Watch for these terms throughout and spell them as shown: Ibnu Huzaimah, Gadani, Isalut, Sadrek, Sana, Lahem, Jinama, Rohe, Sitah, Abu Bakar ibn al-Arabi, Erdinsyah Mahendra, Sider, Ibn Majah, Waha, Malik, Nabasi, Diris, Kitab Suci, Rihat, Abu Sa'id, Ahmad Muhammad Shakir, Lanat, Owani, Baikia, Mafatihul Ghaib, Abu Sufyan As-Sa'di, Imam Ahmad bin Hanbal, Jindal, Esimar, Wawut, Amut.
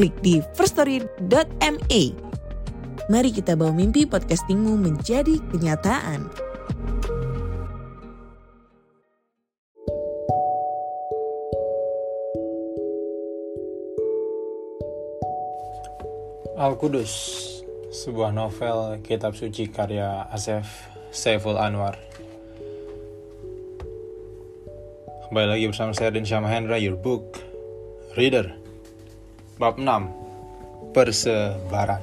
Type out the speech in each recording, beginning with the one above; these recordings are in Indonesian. klik di firstory.me. Mari kita bawa mimpi podcastingmu menjadi kenyataan. Al-Qudus, sebuah novel kitab suci karya Asef Saeful Anwar. Kembali lagi bersama saya Erdinsyah Mahendra, your book reader. Bab 6, Persebaran.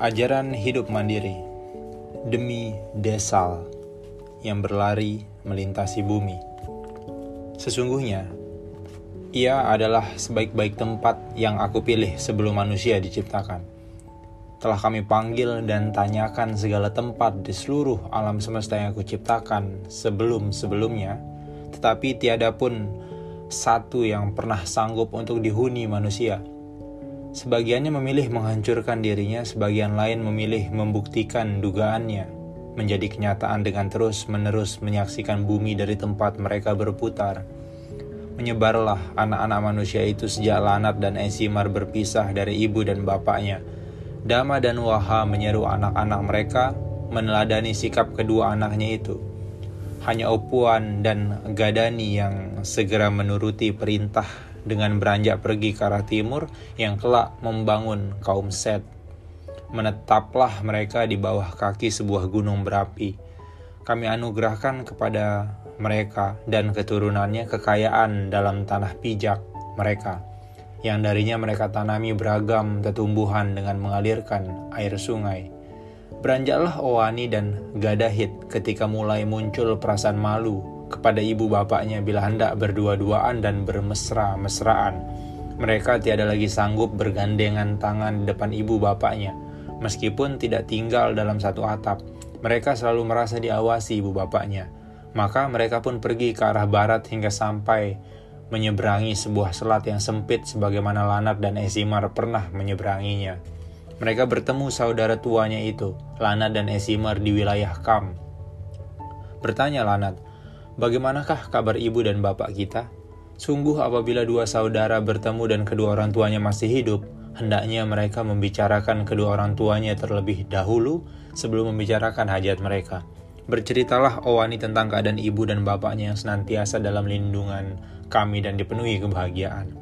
Ajaran hidup mandiri demi desal yang berlari melintasi bumi. Sesungguhnya, ia adalah sebaik-baik tempat yang aku pilih sebelum manusia diciptakan. Telah kami panggil dan tanyakan segala tempat di seluruh alam semesta yang aku ciptakan sebelum-sebelumnya, tetapi tiada pun satu yang pernah sanggup untuk dihuni manusia. Sebagiannya memilih menghancurkan dirinya, sebagian lain memilih membuktikan dugaannya menjadi kenyataan dengan terus-menerus menyaksikan bumi dari tempat mereka berputar. Menyebarlah anak-anak manusia itu sejak Lanat dan Esimar berpisah dari ibu dan bapaknya. Dama dan Waha menyeru anak-anak mereka meneladani sikap kedua anaknya itu. Hanya Opuan dan Gadani yang segera menuruti perintah dengan beranjak pergi ke arah timur yang kelak membangun kaum Set. Menetaplah mereka di bawah kaki sebuah gunung berapi. Kami anugerahkan kepada mereka dan keturunannya kekayaan dalam tanah pijak mereka, yang darinya mereka tanami beragam tumbuhan dengan mengalirkan air sungai. Beranjaklah Owani dan Gadahit ketika mulai muncul perasaan malu kepada ibu bapaknya bila hendak berdua-duaan dan bermesra-mesraan. Mereka tiada lagi sanggup bergandengan tangan di depan ibu bapaknya, meskipun tidak tinggal dalam satu atap. Mereka selalu merasa diawasi ibu bapaknya. Maka mereka pun pergi ke arah barat hingga sampai menyeberangi sebuah selat yang sempit sebagaimana Lanat dan Esimar pernah menyeberanginya. Mereka bertemu saudara tuanya itu, Lanat dan Esimar, di wilayah Kam. Bertanya Lanat, bagaimanakah kabar ibu dan bapak kita? Sungguh apabila dua saudara bertemu dan kedua orang tuanya masih hidup, hendaknya mereka membicarakan kedua orang tuanya terlebih dahulu sebelum membicarakan hajat mereka. Berceritalah Owani tentang keadaan ibu dan bapaknya yang senantiasa dalam lindungan kami dan dipenuhi kebahagiaan.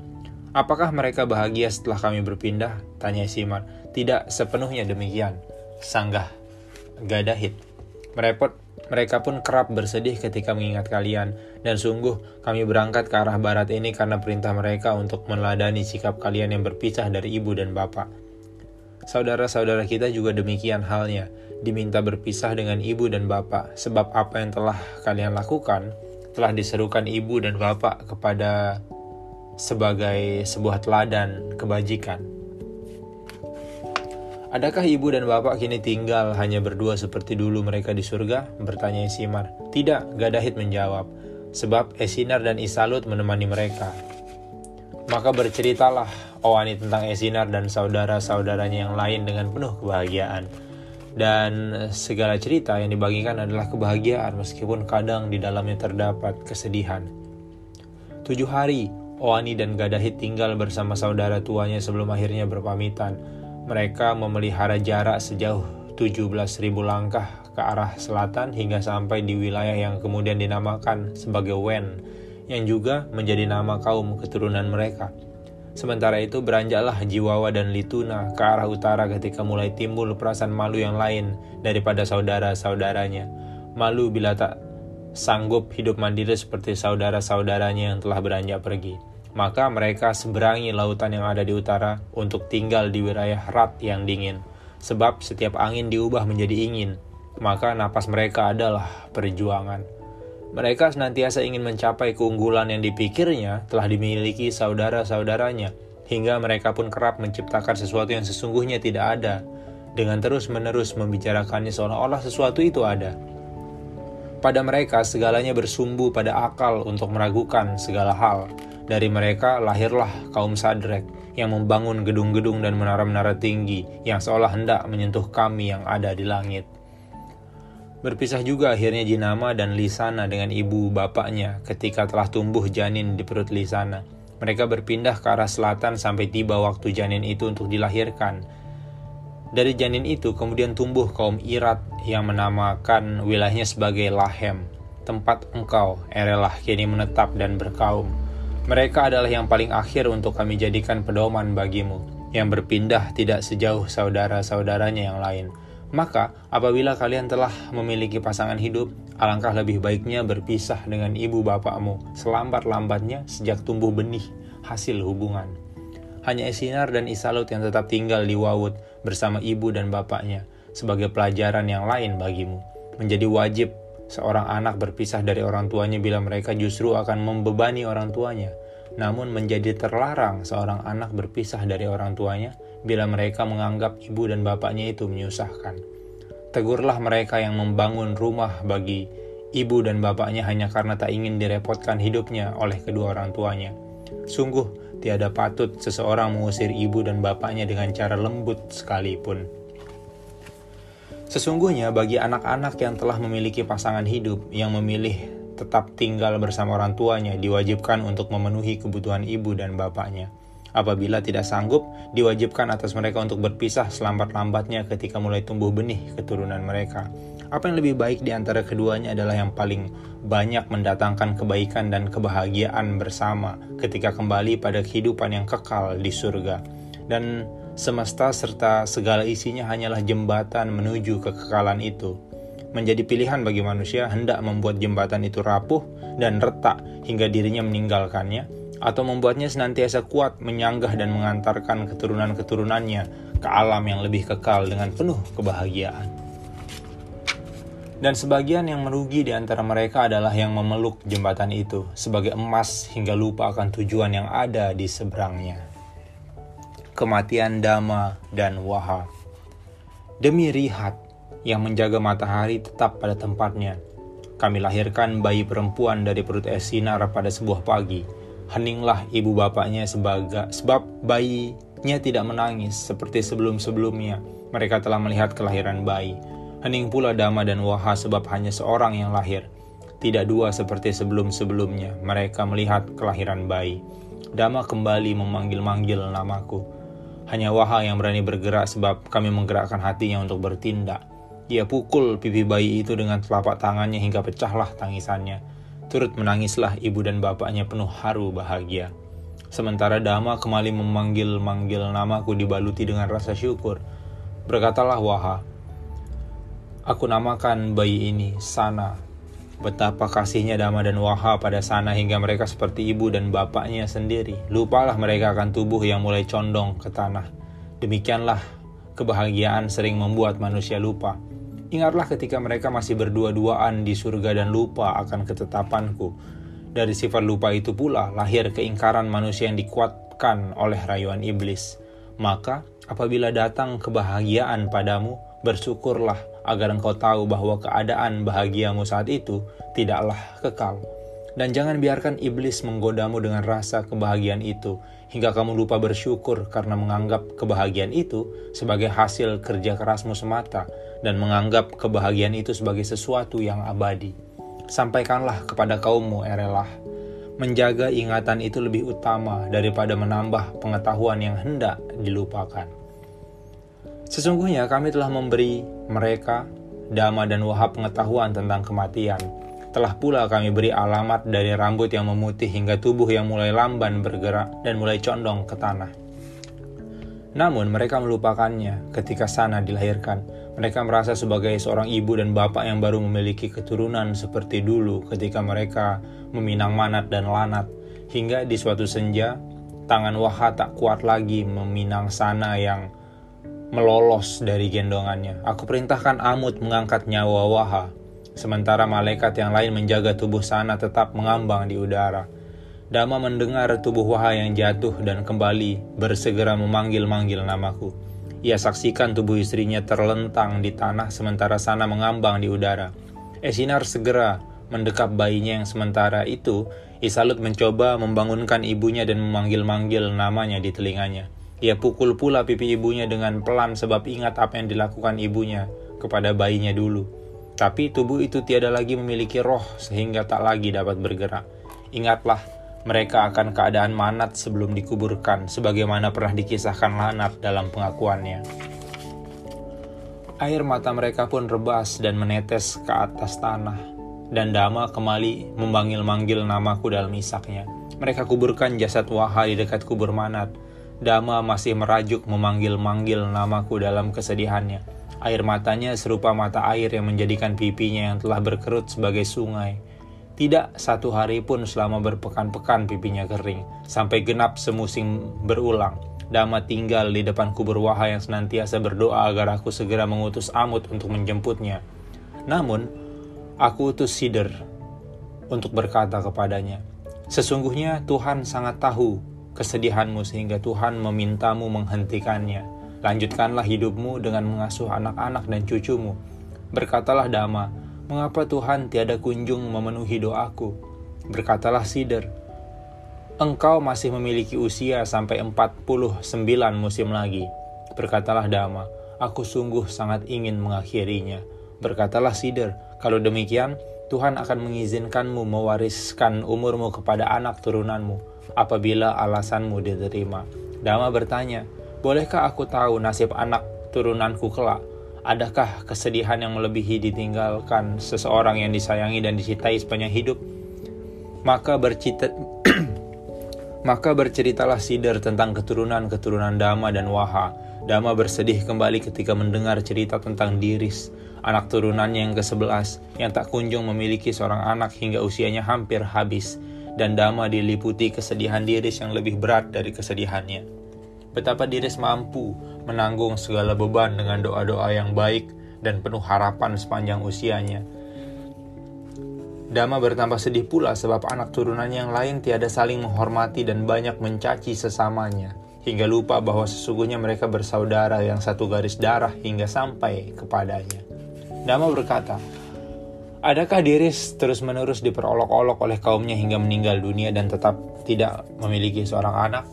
Apakah mereka bahagia setelah kami berpindah? Tanya Esimar. Tidak sepenuhnya demikian, sanggah Gadahit. Mereka pun kerap bersedih ketika mengingat kalian. Dan sungguh kami berangkat ke arah barat ini karena perintah mereka untuk meneladani sikap kalian yang berpisah dari ibu dan bapak. Saudara-saudara kita juga demikian halnya, diminta berpisah dengan ibu dan bapak, sebab apa yang telah kalian lakukan telah diserukan ibu dan bapak kepada sebagai sebuah teladan kebajikan. Adakah ibu dan bapak kini tinggal hanya berdua seperti dulu mereka di surga? Bertanya Esimar. Tidak, Gadahit menjawab, sebab Esinar dan Isalut menemani mereka. Maka berceritalah Owani tentang Esinar dan saudara-saudaranya yang lain dengan penuh kebahagiaan. Dan segala cerita yang dibagikan adalah kebahagiaan meskipun kadang di dalamnya terdapat kesedihan. 7 hari, Owani dan Gadahit tinggal bersama saudara tuanya sebelum akhirnya berpamitan. Mereka memelihara jarak sejauh 17.000 langkah ke arah selatan hingga sampai di wilayah yang kemudian dinamakan sebagai Wen, yang juga menjadi nama kaum keturunan mereka. Sementara itu beranjaklah Jiwawa dan Lituna ke arah utara ketika mulai timbul perasaan malu yang lain daripada saudara-saudaranya. Malu bila tak sanggup hidup mandiri seperti saudara-saudaranya yang telah beranjak pergi. Maka mereka seberangi lautan yang ada di utara untuk tinggal di wilayah Rat yang dingin, sebab setiap angin diubah menjadi ingin, maka napas mereka adalah perjuangan. Mereka senantiasa ingin mencapai keunggulan yang dipikirnya telah dimiliki saudara-saudaranya, hingga mereka pun kerap menciptakan sesuatu yang sesungguhnya tidak ada, dengan terus-menerus membicarakannya seolah-olah sesuatu itu ada. Pada mereka, segalanya bersumbu pada akal untuk meragukan segala hal. Dari mereka lahirlah kaum Sadrek yang membangun gedung-gedung dan menara-menara tinggi yang seolah hendak menyentuh kami yang ada di langit. Berpisah juga akhirnya Jinama dan Lisana dengan ibu bapaknya ketika telah tumbuh janin di perut Lisana. Mereka berpindah ke arah selatan sampai tiba waktu janin itu untuk dilahirkan. Dari janin itu kemudian tumbuh kaum Irat yang menamakan wilayahnya sebagai Lahem, tempat engkau, Erelah, kini menetap dan berkaum. Mereka adalah yang paling akhir untuk kami jadikan pedoman bagimu, yang berpindah tidak sejauh saudara-saudaranya yang lain. Maka, apabila kalian telah memiliki pasangan hidup, alangkah lebih baiknya berpisah dengan ibu bapakmu, selambat-lambatnya sejak tumbuh benih hasil hubungan. Hanya Esinar dan Isalut yang tetap tinggal di Wawut bersama ibu dan bapaknya, sebagai pelajaran yang lain bagimu. Menjadi wajib seorang anak berpisah dari orang tuanya bila mereka justru akan membebani orang tuanya. Namun menjadi terlarang seorang anak berpisah dari orang tuanya bila mereka menganggap ibu dan bapaknya itu menyusahkan. Tegurlah mereka yang membangun rumah bagi ibu dan bapaknya hanya karena tak ingin direpotkan hidupnya oleh kedua orang tuanya. Sungguh tiada patut seseorang mengusir ibu dan bapaknya dengan cara lembut sekalipun. Sesungguhnya bagi anak-anak yang telah memiliki pasangan hidup yang memilih tetap tinggal bersama orang tuanya diwajibkan untuk memenuhi kebutuhan ibu dan bapaknya. Apabila tidak sanggup, diwajibkan atas mereka untuk berpisah selambat-lambatnya ketika mulai tumbuh benih keturunan mereka. Apa yang lebih baik di antara keduanya adalah yang paling banyak mendatangkan kebaikan dan kebahagiaan bersama ketika kembali pada kehidupan yang kekal di surga. Dan semesta serta segala isinya hanyalah jembatan menuju kekekalan itu. Menjadi pilihan bagi manusia hendak membuat jembatan itu rapuh dan retak hingga dirinya meninggalkannya, atau membuatnya senantiasa kuat menyanggah dan mengantarkan keturunan-keturunannya ke alam yang lebih kekal dengan penuh kebahagiaan. Dan sebagian yang merugi di antara mereka adalah yang memeluk jembatan itu sebagai emas hingga lupa akan tujuan yang ada di seberangnya. Kematian Dama dan Waha. Demi Rihat yang menjaga matahari tetap pada tempatnya, kami lahirkan bayi perempuan dari perut Esinar pada sebuah pagi. Heninglah ibu bapaknya sebab bayinya tidak menangis seperti sebelum-sebelumnya. Mereka telah melihat kelahiran bayi. Hening pula Dama dan Waha sebab hanya seorang yang lahir, tidak dua seperti sebelum-sebelumnya. Mereka melihat kelahiran bayi. Dama kembali memanggil-manggil namaku. Hanya Waha yang berani bergerak sebab kami menggerakkan hatinya untuk bertindak. Ia pukul pipi bayi itu dengan telapak tangannya hingga pecahlah tangisannya. Turut menangislah ibu dan bapaknya penuh haru bahagia. Sementara Dama kembali memanggil-manggil namaku dibaluti dengan rasa syukur. Berkatalah Waha, aku namakan bayi ini Sana. Betapa kasihnya Dama dan Waha pada Sana hingga mereka seperti ibu dan bapaknya sendiri. Lupalah mereka akan tubuh yang mulai condong ke tanah. Demikianlah kebahagiaan sering membuat manusia lupa. Ingatlah ketika mereka masih berdua-duaan di surga dan lupa akan ketetapanku. Dari sifat lupa itu pula lahir keingkaran manusia yang dikuatkan oleh rayuan iblis. Maka apabila datang kebahagiaan padamu, bersyukurlah agar engkau tahu bahwa keadaan bahagiamu saat itu tidaklah kekal. Dan jangan biarkan iblis menggodamu dengan rasa kebahagiaan itu, hingga kamu lupa bersyukur karena menganggap kebahagiaan itu sebagai hasil kerja kerasmu semata, dan menganggap kebahagiaan itu sebagai sesuatu yang abadi. Sampaikanlah kepada kaummu, Erelah, menjaga ingatan itu lebih utama daripada menambah pengetahuan yang hendak dilupakan. Sesungguhnya kami telah memberi mereka, Dama dan Wahab, pengetahuan tentang kematian. Telah pula kami beri alamat dari rambut yang memutih hingga tubuh yang mulai lamban bergerak dan mulai condong ke tanah. Namun mereka melupakannya ketika Sana dilahirkan. Mereka merasa sebagai seorang ibu dan bapak yang baru memiliki keturunan seperti dulu ketika mereka meminang Manat dan Lanat. Hingga di suatu senja, tangan Waha tak kuat lagi meminang Sana yang melolos dari gendongannya. Aku perintahkan Amut mengangkat nyawa Waha, sementara malaikat yang lain menjaga tubuh Sana tetap mengambang di udara. Dama mendengar tubuh Waha yang jatuh dan kembali bersegera memanggil-manggil namaku. Ia saksikan tubuh istrinya terlentang di tanah sementara Sana mengambang di udara. Esinar segera mendekap bayinya yang sementara itu. Isalut mencoba membangunkan ibunya dan memanggil-manggil namanya di telinganya. Ia pukul pula pipi ibunya dengan pelan sebab ingat apa yang dilakukan ibunya kepada bayinya dulu. Tapi tubuh itu tiada lagi memiliki roh sehingga tak lagi dapat bergerak. Ingatlah, mereka akan keadaan manat sebelum dikuburkan sebagaimana pernah dikisahkan Lanat dalam pengakuannya. Air mata mereka pun rebas dan menetes ke atas tanah. Dan Dama kembali memanggil-manggil namaku dalam isaknya. Mereka kuburkan jasad Waha di dekat kubur Manat. Dama masih merajuk memanggil-manggil namaku dalam kesedihannya. Air matanya serupa mata air yang menjadikan pipinya yang telah berkerut sebagai sungai. Tidak satu hari pun selama berpekan-pekan pipinya kering. Sampai genap semusim berulang. Dama tinggal di depan kubur Waha yang senantiasa berdoa agar aku segera mengutus Amut untuk menjemputnya. Namun, aku utus Sider untuk berkata kepadanya, sesungguhnya Tuhan sangat tahu kesedihanmu sehingga Tuhan memintamu menghentikannya. Lanjutkanlah hidupmu dengan mengasuh anak-anak dan cucumu. Berkatalah Dama, mengapa Tuhan tiada kunjung memenuhi doaku? Berkatalah Sider, engkau masih memiliki usia sampai 49 musim lagi. Berkatalah Dama, aku sungguh sangat ingin mengakhirinya. Berkatalah Sider, kalau demikian, Tuhan akan mengizinkanmu mewariskan umurmu kepada anak turunanmu apabila alasanmu diterima. Dama bertanya, bolehkah aku tahu nasib anak turunanku kelak? Adakah kesedihan yang melebihi ditinggalkan seseorang yang disayangi dan dicintai sepanjang hidup? Maka berceritalah Sider tentang keturunan Dama dan Waha. Dama bersedih kembali ketika mendengar cerita tentang Diris, anak turunannya yang ke-11, yang tak kunjung memiliki seorang anak hingga usianya hampir habis, dan Dama diliputi kesedihan Diris yang lebih berat dari kesedihannya. Betapa Diris mampu menanggung segala beban dengan doa-doa yang baik dan penuh harapan sepanjang usianya. Dama bertambah sedih pula sebab anak turunannya yang lain tiada saling menghormati dan banyak mencaci sesamanya, hingga lupa bahwa sesungguhnya mereka bersaudara yang satu garis darah hingga sampai kepadanya. Dama berkata, adakah Diris terus-menerus diperolok-olok oleh kaumnya hingga meninggal dunia dan tetap tidak memiliki seorang anak?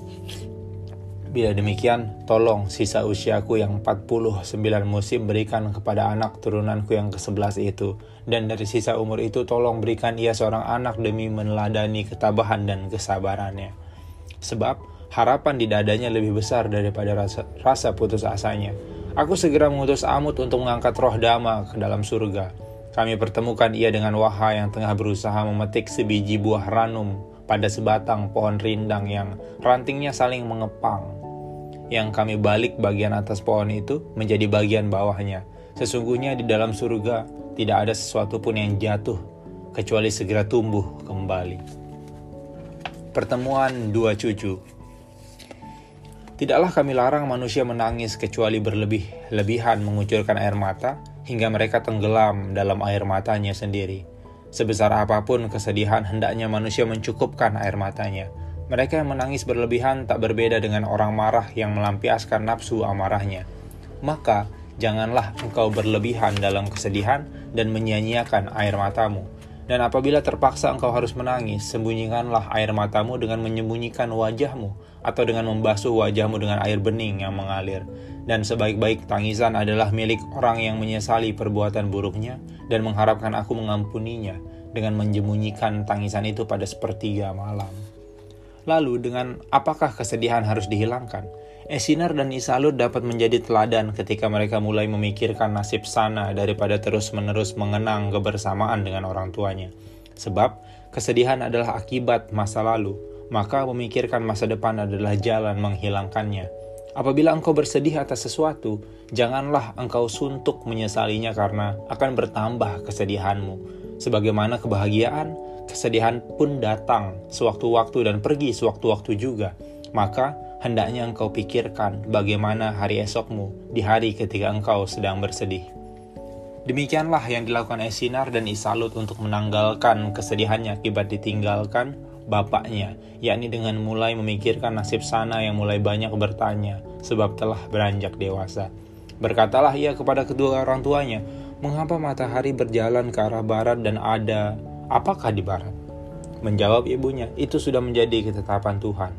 Bila demikian, tolong sisa usiaku yang 49 musim berikan kepada anak turunanku yang ke-11 itu. Dan dari sisa umur itu tolong berikan ia seorang anak demi meneladani ketabahan dan kesabarannya. Sebab harapan di dadanya lebih besar daripada rasa putus asanya. Aku segera mengutus Amut untuk mengangkat roh Dama ke dalam surga. Kami pertemukan ia dengan Waha yang tengah berusaha memetik sebiji buah ranum pada sebatang pohon rindang yang rantingnya saling mengepang. Yang kami balik bagian atas pohon itu menjadi bagian bawahnya. Sesungguhnya di dalam surga tidak ada sesuatu pun yang jatuh kecuali segera tumbuh kembali. Pertemuan dua cucu. Tidaklah kami larang manusia menangis kecuali berlebih-lebihan mengucurkan air mata hingga mereka tenggelam dalam air matanya sendiri. Sebesar apapun kesedihan, hendaknya manusia mencukupkan air matanya. Mereka yang menangis berlebihan tak berbeda dengan orang marah yang melampiaskan nafsu amarahnya. Maka, janganlah engkau berlebihan dalam kesedihan dan menyia-nyiakan air matamu. Dan apabila terpaksa engkau harus menangis, sembunyikanlah air matamu dengan menyembunyikan wajahmu atau dengan membasuh wajahmu dengan air bening yang mengalir. Dan sebaik-baik tangisan adalah milik orang yang menyesali perbuatan buruknya dan mengharapkan aku mengampuninya dengan menyembunyikan tangisan itu pada sepertiga malam. Lalu dengan apakah kesedihan harus dihilangkan? Esinar dan Isalut dapat menjadi teladan ketika mereka mulai memikirkan nasib Sana daripada terus-menerus mengenang kebersamaan dengan orang tuanya. Sebab, kesedihan adalah akibat masa lalu, maka memikirkan masa depan adalah jalan menghilangkannya. Apabila engkau bersedih atas sesuatu, janganlah engkau suntuk menyesalinya karena akan bertambah kesedihanmu. Sebagaimana kebahagiaan, kesedihan pun datang sewaktu-waktu dan pergi sewaktu-waktu juga. Maka, hendaknya engkau pikirkan bagaimana hari esokmu di hari ketika engkau sedang bersedih. Demikianlah yang dilakukan Esinar dan Isalut untuk menanggalkan kesedihannya akibat ditinggalkan bapaknya, yakni dengan mulai memikirkan nasib sana yang mulai banyak bertanya, sebab telah beranjak dewasa. Berkatalah ia kepada kedua orang tuanya, "Mengapa matahari berjalan ke arah barat dan ada apakah di barat?" Menjawab ibunya, "Itu sudah menjadi ketetapan Tuhan."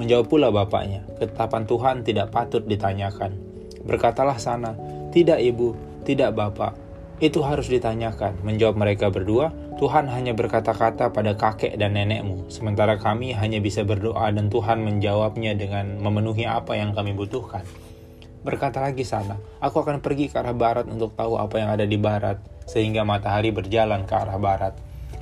Menjawab pula bapaknya, "Ketetapan Tuhan tidak patut ditanyakan." Berkatalah sana, "Tidak ibu, tidak bapak, itu harus ditanyakan." Menjawab mereka berdua, "Tuhan hanya berkata-kata pada kakek dan nenekmu, sementara kami hanya bisa berdoa dan Tuhan menjawabnya dengan memenuhi apa yang kami butuhkan." Berkata lagi sana, "Aku akan pergi ke arah barat untuk tahu apa yang ada di barat," sehingga matahari berjalan ke arah barat.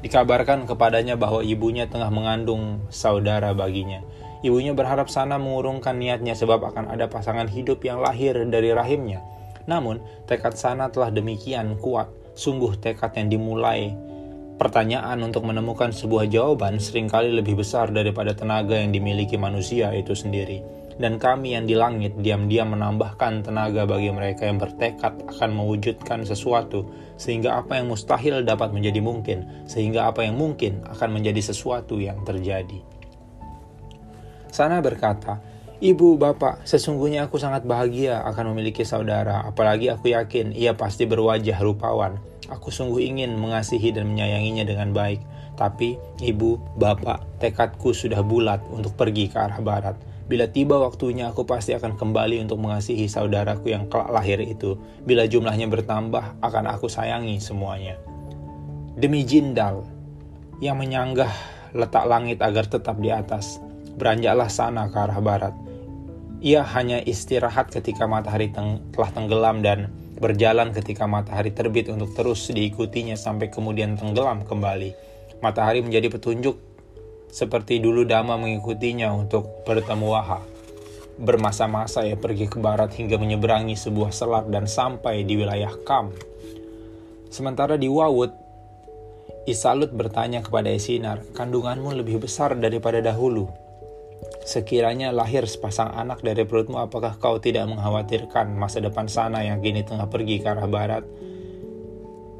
Dikabarkan kepadanya bahwa ibunya tengah mengandung saudara baginya. Ibunya berharap sana mengurungkan niatnya sebab akan ada pasangan hidup yang lahir dari rahimnya. Namun, tekad sana telah demikian kuat, sungguh tekad yang dimulai. Pertanyaan untuk menemukan sebuah jawaban seringkali lebih besar daripada tenaga yang dimiliki manusia itu sendiri. Dan kami yang di langit diam-diam menambahkan tenaga bagi mereka yang bertekad akan mewujudkan sesuatu, sehingga apa yang mustahil dapat menjadi mungkin, sehingga apa yang mungkin akan menjadi sesuatu yang terjadi. Sana berkata, "Ibu, bapak, sesungguhnya aku sangat bahagia akan memiliki saudara, apalagi aku yakin ia pasti berwajah rupawan. Aku sungguh ingin mengasihi dan menyayanginya dengan baik. Tapi, ibu, bapak, tekadku sudah bulat untuk pergi ke arah barat. Bila tiba waktunya, aku pasti akan kembali untuk mengasihi saudaraku yang kelak lahir itu. Bila jumlahnya bertambah, akan aku sayangi semuanya." Demi Jindal, yang menyanggah letak langit agar tetap di atas, beranjaklah sana ke arah barat. Ia hanya istirahat ketika matahari telah tenggelam dan berjalan ketika matahari terbit untuk terus diikutinya sampai kemudian tenggelam kembali. Matahari menjadi petunjuk seperti dulu Dama mengikutinya untuk bertemu Waha. Bermasa-masa ia pergi ke barat hingga menyeberangi sebuah selat dan sampai di wilayah Kam. Sementara di Wawut, Isalut bertanya kepada Esinar, "Kandunganmu lebih besar daripada dahulu. Sekiranya lahir sepasang anak dari perutmu, apakah kau tidak mengkhawatirkan masa depan sana yang kini tengah pergi ke arah barat?"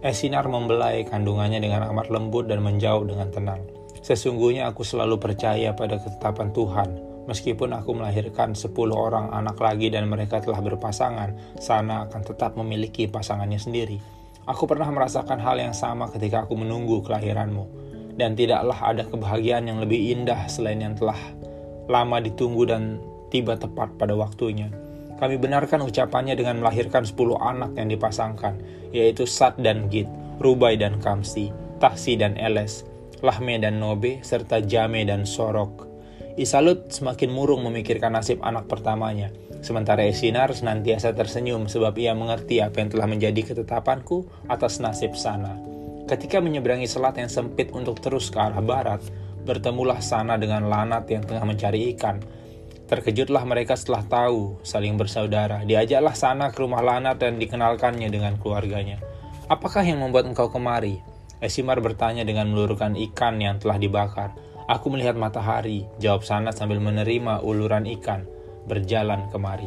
Esinar membelai kandungannya dengan amat lembut dan menjawab dengan tenang, "Sesungguhnya aku selalu percaya pada ketetapan Tuhan. Meskipun aku melahirkan 10 orang anak lagi dan mereka telah berpasangan, sana akan tetap memiliki pasangannya sendiri. Aku pernah merasakan hal yang sama ketika aku menunggu kelahiranmu. Dan tidaklah ada kebahagiaan yang lebih indah selain yang telah lama ditunggu dan tiba tepat pada waktunya." Kami benarkan ucapannya dengan melahirkan 10 anak yang dipasangkan, yaitu Sat dan Git, Rubai dan Kamsi, Tahsi dan Eles, Lahme dan Nobe, serta Jame dan Sorok. Isalut semakin murung memikirkan nasib anak pertamanya. Sementara Esinar senantiasa tersenyum sebab ia mengerti apa yang telah menjadi ketetapanku atas nasib sana. Ketika menyeberangi selat yang sempit untuk terus ke arah barat, bertemulah sana dengan Lanat yang tengah mencari ikan. Terkejutlah mereka setelah tahu saling bersaudara. Diajaklah sana ke rumah Lanat dan dikenalkannya dengan keluarganya. "Apakah yang membuat engkau kemari?" Esimar bertanya dengan meluruskan ikan yang telah dibakar. "Aku melihat matahari," jawab Sanat sambil menerima uluran ikan, berjalan kemari.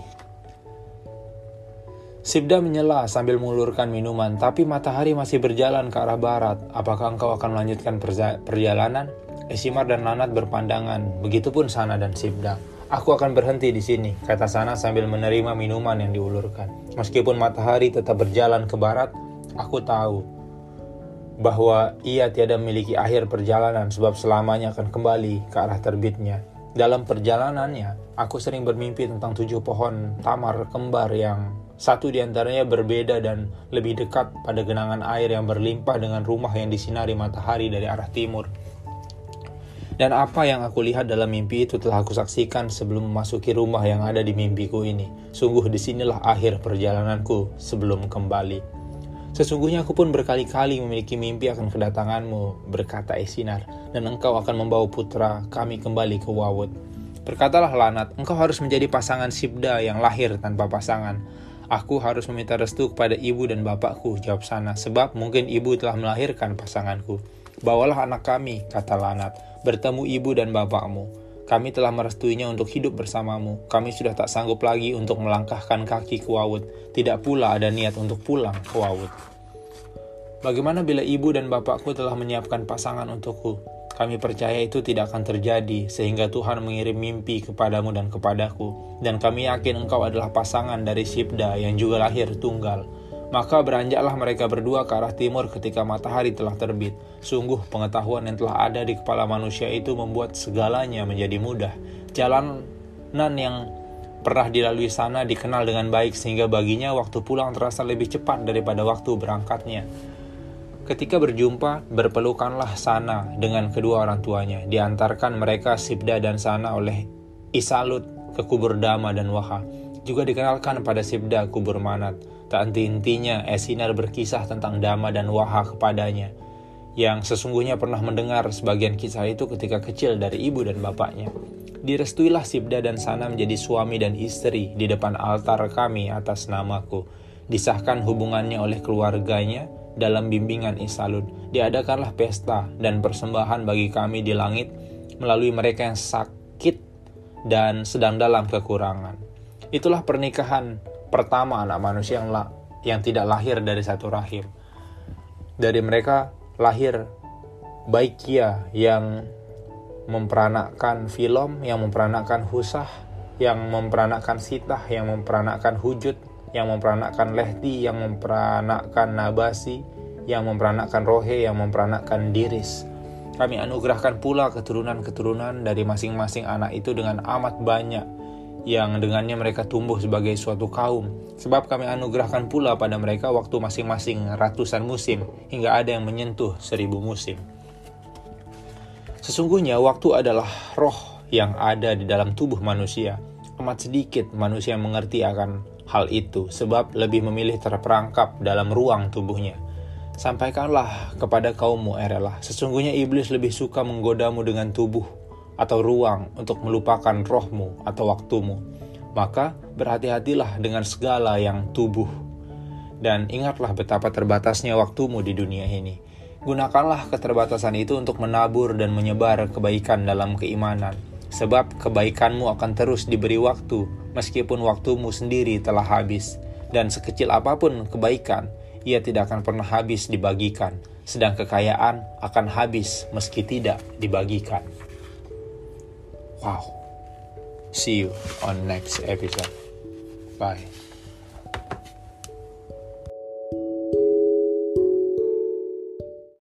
Sibda menyela sambil mengulurkan minuman, "Tapi matahari masih berjalan ke arah barat. Apakah engkau akan melanjutkan perjalanan? Esimar dan Lanat berpandangan, begitupun Sanat dan Sibda. "Aku akan berhenti di sini," kata Sanat sambil menerima minuman yang diulurkan. "Meskipun matahari tetap berjalan ke barat, aku tahu bahwa ia tiada memiliki akhir perjalanan sebab selamanya akan kembali ke arah terbitnya. Dalam perjalanannya, aku sering bermimpi tentang 7 pohon tamar kembar yang satu diantaranya berbeda dan lebih dekat pada genangan air yang berlimpah dengan rumah yang disinari matahari dari arah timur. Dan apa yang aku lihat dalam mimpi itu telah aku saksikan sebelum memasuki rumah yang ada di mimpiku ini. Sungguh disinilah akhir perjalananku sebelum kembali. Sesungguhnya aku pun berkali-kali memiliki mimpi akan kedatanganmu," berkata Esinar, "dan engkau akan membawa putra kami kembali ke Wawut." Berkatalah Lanat, "Engkau harus menjadi pasangan Sibda yang lahir tanpa pasangan." "Aku harus meminta restu kepada ibu dan bapakku," jawab Sana, "sebab mungkin ibu telah melahirkan pasanganku." "Bawalah anak kami," kata Lanat, "bertemu ibu dan bapakmu. Kami telah merestuinya untuk hidup bersamamu. Kami sudah tak sanggup lagi untuk melangkahkan kaki ke Wawut. Tidak pula ada niat untuk pulang ke Wawut. Bagaimana bila ibu dan bapakku telah menyiapkan pasangan untukku? Kami percaya itu tidak akan terjadi, sehingga Tuhan mengirim mimpi kepadamu dan kepadaku. Dan kami yakin engkau adalah pasangan dari Sibda yang juga lahir tunggal. Maka beranjaklah mereka berdua ke arah timur ketika matahari telah terbit. Sungguh pengetahuan yang telah ada di kepala manusia itu membuat segalanya menjadi mudah. Jalanan yang pernah dilalui sana dikenal dengan baik, sehingga baginya waktu pulang terasa lebih cepat daripada waktu berangkatnya. Ketika berjumpa, berpelukanlah Sana dengan kedua orang tuanya. Diantarkan mereka Sibda dan Sana oleh Isalut ke kubur Dama dan Waha. Juga dikenalkan pada Sibda kubur Manat. Tak henti-hentinya Esinar berkisah tentang Dama dan Waha kepadanya, yang sesungguhnya pernah mendengar sebagian kisah itu ketika kecil dari ibu dan bapaknya. Direstuilah Sibda dan Sana menjadi suami dan istri di depan altar kami atas namaku. Disahkan hubungannya oleh keluarganya. Dalam bimbingan Isalut, diadakanlah pesta dan persembahan bagi kami di langit melalui mereka yang sakit dan sedang dalam kekurangan. Itulah pernikahan pertama anak manusia yang tidak lahir dari satu rahim. Dari mereka lahir Baikia yang memperanakkan Filom, yang memperanakkan Husah, yang memperanakkan Sitah, yang memperanakkan Hujud, yang memperanakkan Lehti, yang memperanakkan Nabasi, yang memperanakkan Rohe, yang memperanakkan Diris. Kami anugerahkan pula keturunan-keturunan dari masing-masing anak itu dengan amat banyak, yang dengannya mereka tumbuh sebagai suatu kaum. Sebab kami anugerahkan pula pada mereka waktu masing-masing ratusan musim, hingga ada yang menyentuh 1000 musim. Sesungguhnya waktu adalah roh yang ada di dalam tubuh manusia. Amat sedikit manusia mengerti akan hal itu, sebab lebih memilih terperangkap dalam ruang tubuhnya. Sampaikanlah kepada kaummu, Erelah, sesungguhnya iblis lebih suka menggodamu dengan tubuh atau ruang untuk melupakan rohmu atau waktumu. Maka berhati-hatilah dengan segala yang tubuh, dan ingatlah betapa terbatasnya waktumu di dunia ini. Gunakanlah keterbatasan itu untuk menabur dan menyebar kebaikan dalam keimanan. Sebab kebaikanmu akan terus diberi waktu, meskipun waktumu sendiri telah habis. Dan sekecil apapun kebaikan, ia tidak akan pernah habis dibagikan. Sedang kekayaan akan habis meski tidak dibagikan. Wow. See you on next episode. Bye.